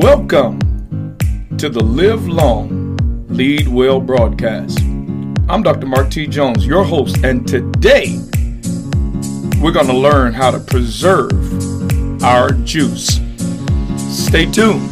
Welcome to the Live Long, Lead Well broadcast. I'm Dr. Mark T. Jones, your host, and today we're going to learn how to preserve our juice. Stay tuned.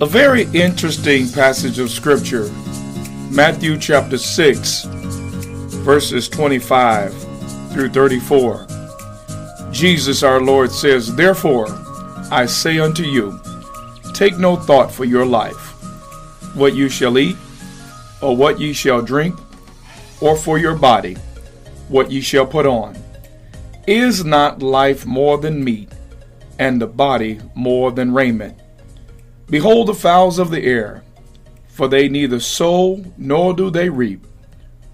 A very interesting passage of scripture, Matthew chapter 6, verses 25 through 34. Jesus our Lord says, "Therefore I say unto you, take no thought for your life, what you shall eat, or what ye shall drink, or for your body, what ye shall put on. Is not life more than meat, and the body more than raiment? Behold the fowls of the air, for they neither sow nor do they reap,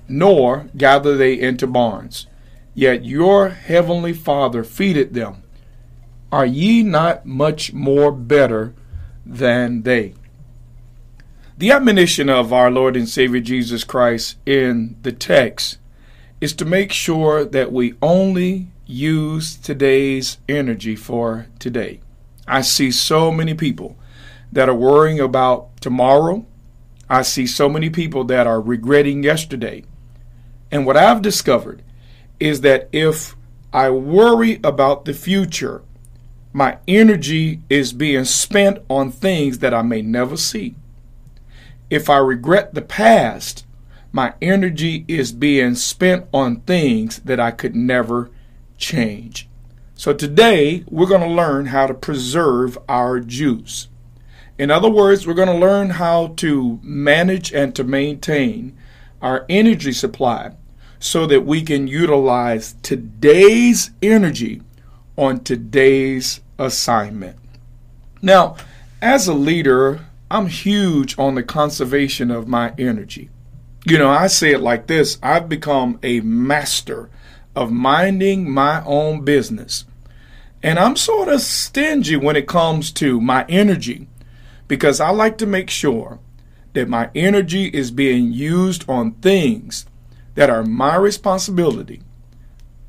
nor gather they into barns, yet your heavenly Father feedeth them. Are ye not much more better than they?" The admonition of our Lord and Savior Jesus Christ in the text is to make sure that we only use today's energy for today. I see so many people that are worrying about tomorrow. I see so many people that are regretting yesterday. And what I've discovered is that if I worry about the future, my energy is being spent on things that I may never see. If I regret the past, my energy is being spent on things that I could never change. So today, we're going to learn how to preserve our juice. In other words, we're going to learn how to manage and to maintain our energy supply so that we can utilize today's energy on today's assignment. Now, as a leader, I'm huge on the conservation of my energy. You know, I say it like this: I've become a master of minding my own business. And I'm sort of stingy when it comes to my energy, because I like to make sure that my energy is being used on things that are my responsibility,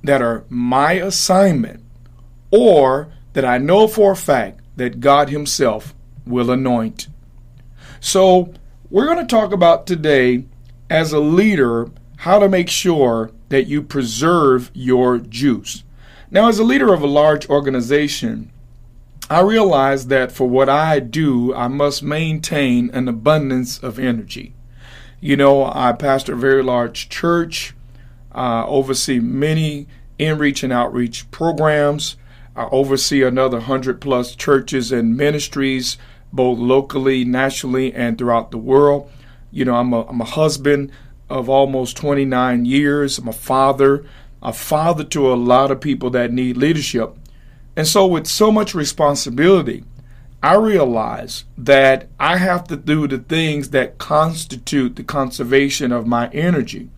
that are my assignment, or that I know for a fact that God Himself will anoint. So we're going to talk about today, as a leader, how to make sure that you preserve your juice. Now, as a leader of a large organization, I realize that for what I do, I must maintain an abundance of energy. You know, I pastor a very large church, oversee many inreach and outreach programs. I oversee another 100 plus churches and ministries, both locally, nationally, and throughout the world. You know, I'm a husband of almost 29 years. I'm a father to a lot of people that need leadership. And so with so much responsibility, I realize that I have to do the things that constitute the conservation of my energy.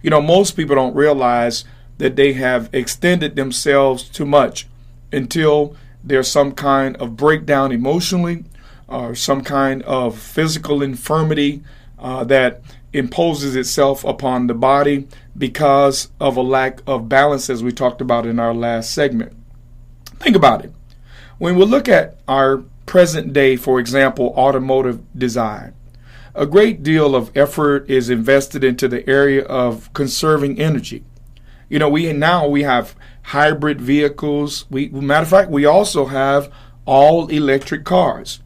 You know, most people don't realize that they have extended themselves too much until there's some kind of breakdown emotionally or some kind of physical infirmity that imposes itself upon the body because of a lack of balance, as we talked about in our last segment. Think about it. When we look at our present day, for example, automotive design, a great deal of effort is invested into the area of conserving energy. You know, we have hybrid vehicles. We also have all electric cars.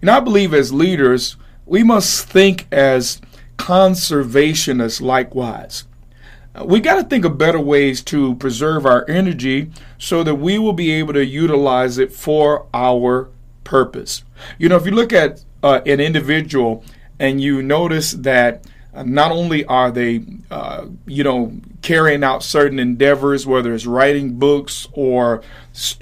And I believe as leaders, we must think as conservationists likewise. We got to think of better ways to preserve our energy so that we will be able to utilize it for our purpose. You know, if you look at an individual and you notice that not only are they, carrying out certain endeavors, whether it's writing books or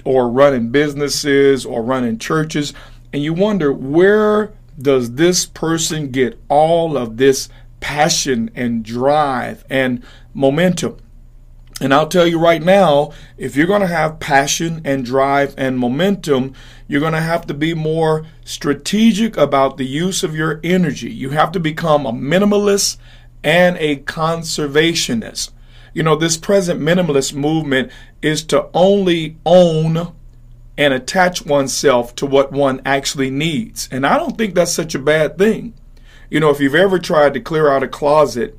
running businesses or running churches, and you wonder where does this person get all of this passion and drive and momentum? And I'll tell you right now, if you're going to have passion and drive and momentum, you're going to have to be more strategic about the use of your energy. You have to become a minimalist and a conservationist. You know, this present minimalist movement is to only own and attach oneself to what one actually needs. And I don't think that's such a bad thing. You know, if you've ever tried to clear out a closet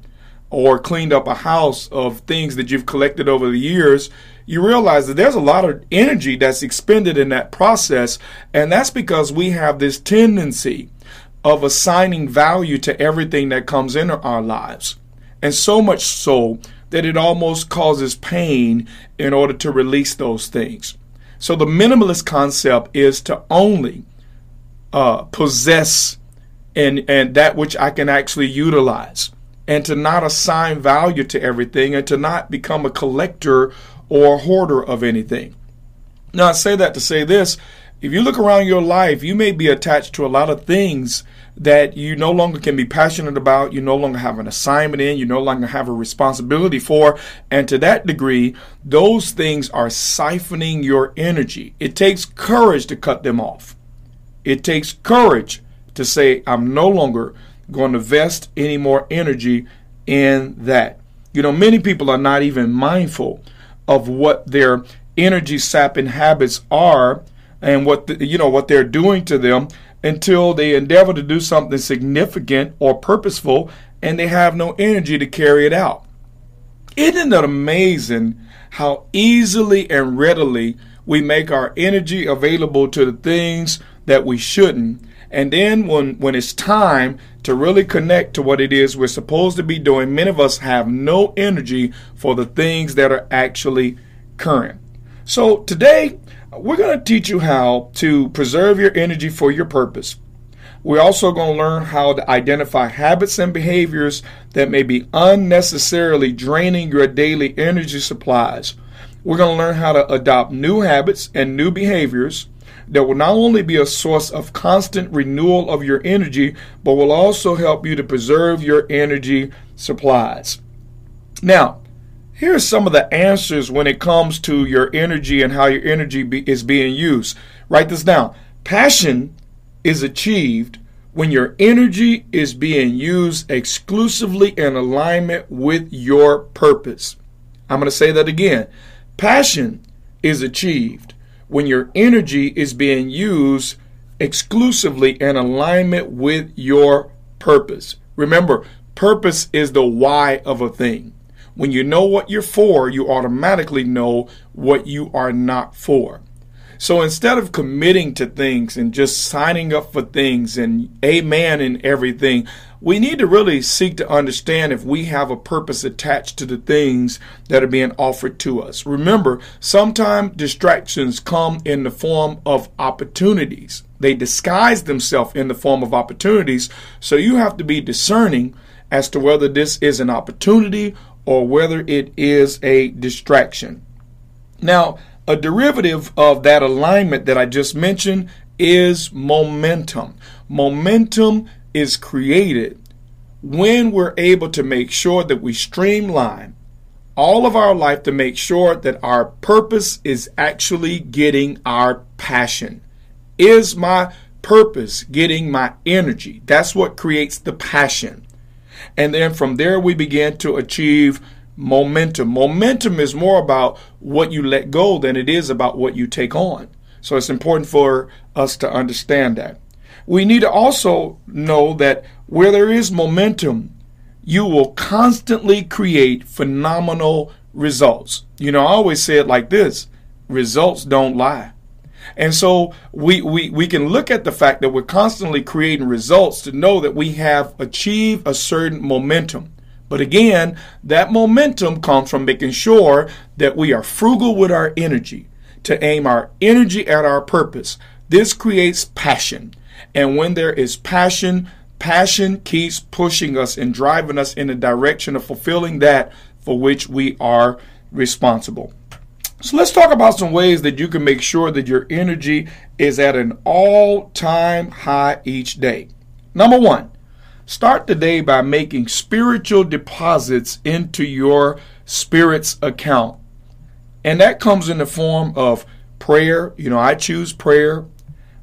or cleaned up a house of things that you've collected over the years, you realize that there's a lot of energy that's expended in that process. And that's because we have this tendency of assigning value to everything that comes into our lives. And so much so that it almost causes pain in order to release those things. So the minimalist concept is to only possess and that which I can actually utilize, and to not assign value to everything, and to not become a collector or a hoarder of anything. Now, I say that to say this. If you look around your life, you may be attached to a lot of things that you no longer can be passionate about, you no longer have an assignment in, you no longer have a responsibility for, and to that degree, those things are siphoning your energy. It takes courage to cut them off. It takes courage to say, I'm no longer going to invest any more energy in that. You know, many people are not even mindful of what their energy sapping habits are and what they're doing to them until they endeavor to do something significant or purposeful and they have no energy to carry it out. Isn't it amazing how easily and readily we make our energy available to the things that we shouldn't? And then when it's time to really connect to what it is we're supposed to be doing, many of us have no energy for the things that are actually current. So today, we're going to teach you how to preserve your energy for your purpose. We're also going to learn how to identify habits and behaviors that may be unnecessarily draining your daily energy supplies. We're going to learn how to adopt new habits and new behaviors that will not only be a source of constant renewal of your energy, but will also help you to preserve your energy supplies. Now, here are some of the answers when it comes to your energy and how your energy is being used. Write this down. Passion is achieved when your energy is being used exclusively in alignment with your purpose. I'm going to say that again. Passion is achieved when your energy is being used exclusively in alignment with your purpose. Remember, purpose is the why of a thing. When you know what you're for, you automatically know what you are not for. So instead of committing to things and just signing up for things and amen and everything, we need to really seek to understand if we have a purpose attached to the things that are being offered to us. Remember, sometimes distractions come in the form of opportunities. They disguise themselves in the form of opportunities. So you have to be discerning as to whether this is an opportunity or whether it is a distraction. Now, a derivative of that alignment that I just mentioned is momentum. Momentum is created when we're able to make sure that we streamline all of our life to make sure that our purpose is actually getting our passion. Is my purpose getting my energy? That's what creates the passion. And then from there we begin to achieve momentum. Momentum is more about what you let go than it is about what you take on. So it's important for us to understand that. We need to also know that where there is momentum, you will constantly create phenomenal results. You know, I always say it like this, results don't lie. And so we can look at the fact that we're constantly creating results to know that we have achieved a certain momentum. But again, that momentum comes from making sure that we are frugal with our energy, to aim our energy at our purpose. This creates passion. And when there is passion, passion keeps pushing us and driving us in the direction of fulfilling that for which we are responsible. So let's talk about some ways that you can make sure that your energy is at an all-time high each day. Number one, start today by making spiritual deposits into your Spirit's account. And that comes in the form of prayer. You know, I choose prayer,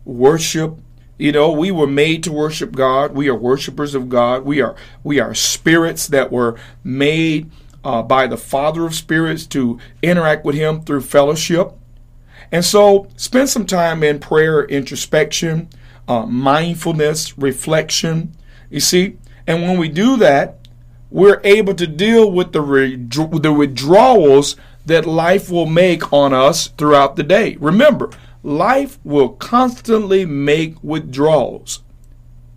worship. You know, we were made to worship God. We are worshipers of God. We are spirits that were made by the Father of spirits to interact with Him through fellowship. And so spend some time in prayer, introspection, mindfulness, reflection, you see. And when we do that, we're able to deal with the withdrawals that life will make on us throughout the day. Remember, life will constantly make withdrawals.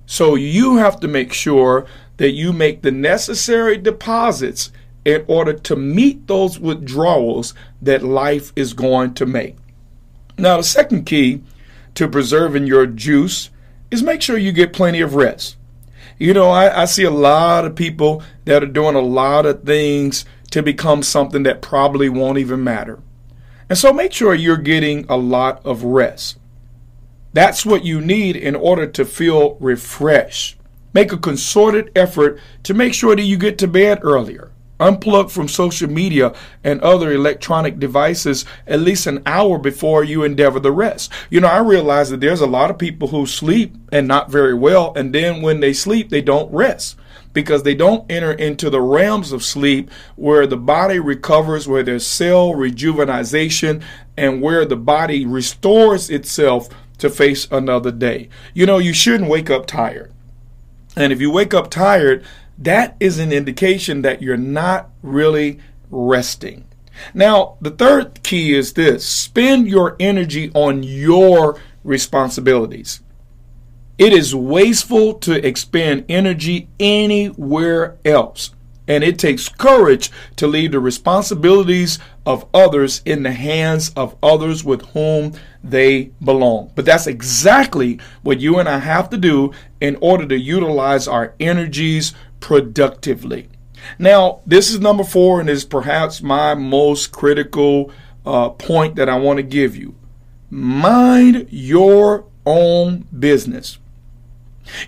So you have to make sure that you make the necessary deposits in order to meet those withdrawals that life is going to make. Now, the second key to preserving your juice is make sure you get plenty of rest. You know, I see a lot of people that are doing a lot of things to become something that probably won't even matter. And so make sure you're getting a lot of rest. That's what you need in order to feel refreshed. Make a concerted effort to make sure that you get to bed earlier. Unplug from social media and other electronic devices at least an hour before you endeavor the rest. You know, I realize that there's a lot of people who sleep and not very well, and then when they sleep, they don't rest, because they don't enter into the realms of sleep where the body recovers, where there's cell rejuvenation, and where the body restores itself to face another day. You know, you shouldn't wake up tired. And if you wake up tired, that is an indication that you're not really resting. Now, the third key is this: spend your energy on your responsibilities. It is wasteful to expend energy anywhere else, and it takes courage to leave the responsibilities of others in the hands of others with whom they belong. But that's exactly what you and I have to do in order to utilize our energies productively. Now, this is number four, and is perhaps my most critical point that I want to give you. Mind your own business.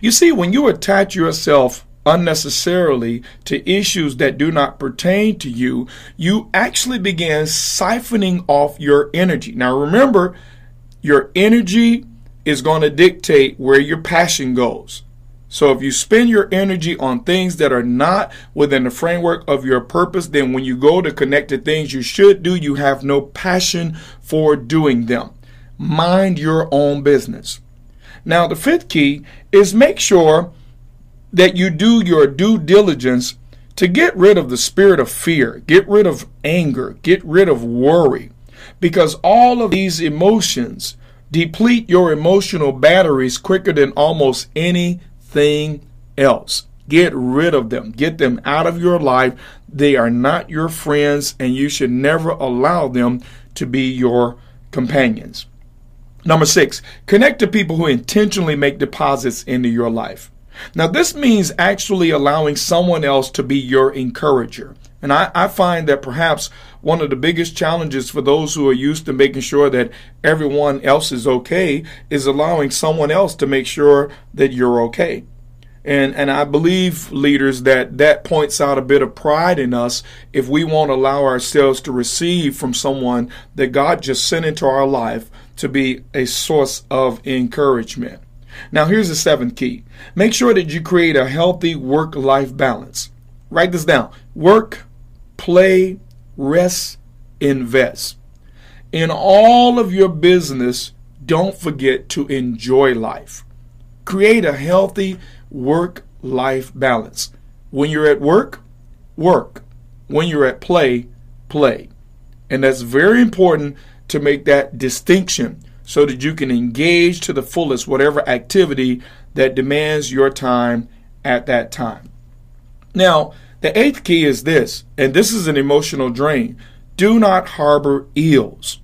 You see, when you attach yourself unnecessarily to issues that do not pertain to you, you actually begin siphoning off your energy. Now remember, your energy is going to dictate where your passion goes. So if you spend your energy on things that are not within the framework of your purpose, then when you go to connect to things you should do, you have no passion for doing them. Mind your own business. Now, the fifth key is make sure that you do your due diligence to get rid of the spirit of fear, get rid of anger, get rid of worry, because all of these emotions deplete your emotional batteries quicker than almost anything else. Get rid of them. Get them out of your life. They are not your friends, and you should never allow them to be your companions. Number six, connect to people who intentionally make deposits into your life. Now, this means actually allowing someone else to be your encourager. And I find that perhaps one of the biggest challenges for those who are used to making sure that everyone else is okay is allowing someone else to make sure that you're okay. And I believe, leaders, that points out a bit of pride in us if we won't allow ourselves to receive from someone that God just sent into our life to be a source of encouragement. Now, here's the seventh key. Make sure that you create a healthy work-life balance. Write this down. Work, play, rest, invest. In all of your business, don't forget to enjoy life. Create a healthy work-life balance. When you're at work, work. When you're at play, play. And that's very important to make that distinction so that you can engage to the fullest whatever activity that demands your time at that time. Now, the eighth key is this, and this is an emotional drain. Do not harbor ills.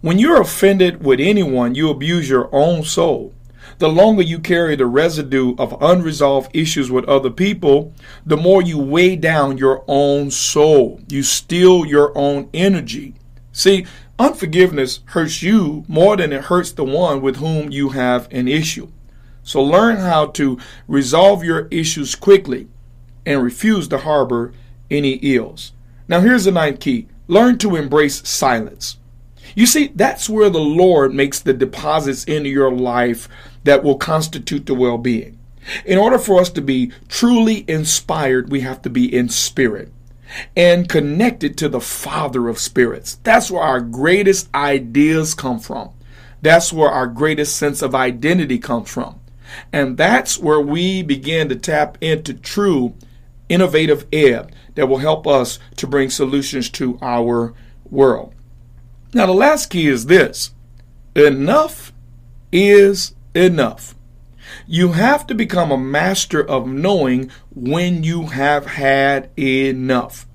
When you're offended with anyone, you abuse your own soul. The longer you carry the residue of unresolved issues with other people, the more you weigh down your own soul. You steal your own energy. See, unforgiveness hurts you more than it hurts the one with whom you have an issue. So learn how to resolve your issues quickly and refuse to harbor any ills. Now here's the ninth key. Learn to embrace silence. You see, that's where the Lord makes the deposits into your life that will constitute the well-being. In order for us to be truly inspired, we have to be in spirit and connected to the Father of spirits. That's where our greatest ideas come from. That's where our greatest sense of identity comes from. And that's where we begin to tap into true innovative ed that will help us to bring solutions to our world. Now, the last key is this. Enough is enough. You have to become a master of knowing when you have had enough.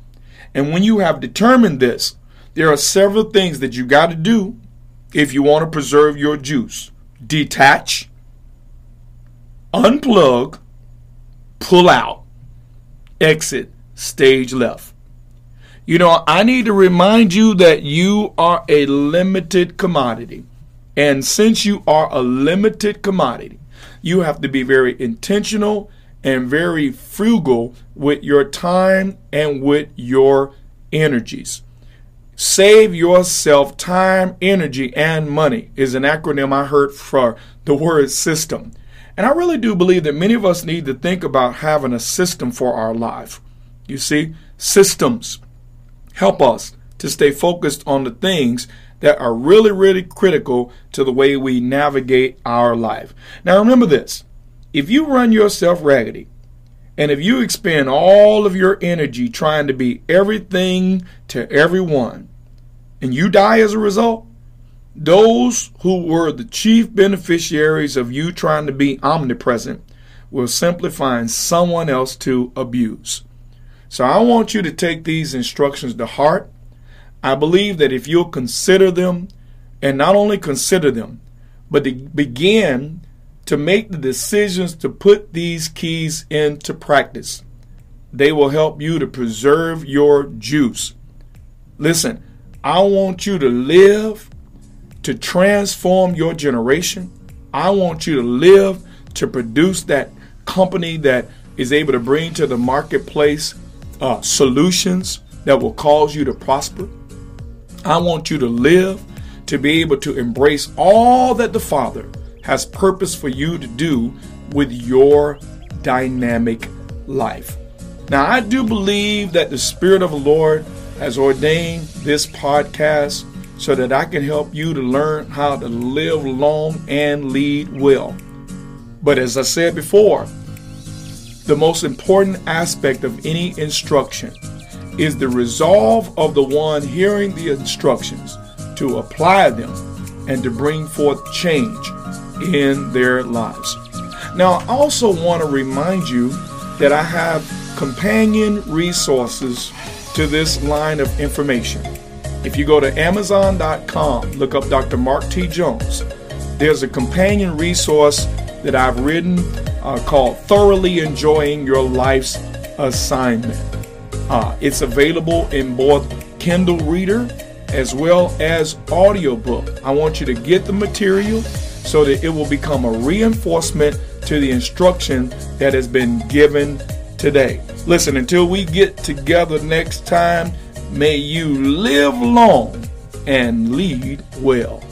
And when you have determined this, there are several things that you got to do if you want to preserve your juice. Detach, unplug, pull out, exit, stage left. You know, I need to remind you that you are a limited commodity. And since you are a limited commodity, you have to be very intentional and very frugal with your time and with your energies. Save yourself time, energy, and money is an acronym I heard for the word system. And I really do believe that many of us need to think about having a system for our life. You see, systems help us to stay focused on the things that are really, really critical to the way we navigate our life. Now, remember this. If you run yourself raggedy, and if you expend all of your energy trying to be everything to everyone, and you die as a result, those who were the chief beneficiaries of you trying to be omnipresent will simply find someone else to abuse. So I want you to take these instructions to heart. I believe that if you'll consider them, and not only consider them, but to begin to make the decisions to put these keys into practice, they will help you to preserve your juice. Listen, I want you to live to transform your generation. I want you to live to produce that company that is able to bring to the marketplace solutions that will cause you to prosper. I want you to live to be able to embrace all that the Father has purpose for you to do with your dynamic life. Now, I do believe that the Spirit of the Lord has ordained this podcast so that I can help you to learn how to live long and lead well. But as I said before, the most important aspect of any instruction is the resolve of the one hearing the instructions to apply them and to bring forth change in their lives. Now, I also want to remind you that I have companion resources to this line of information. If you go to Amazon.com, look up Dr. Mark T. Jones, there's a companion resource that I've written called Thoroughly Enjoying Your Life's Assignment. It's available in both Kindle Reader as well as audiobook. I want you to get the material so that it will become a reinforcement to the instruction that has been given today. Listen, until we get together next time, may you live long and lead well.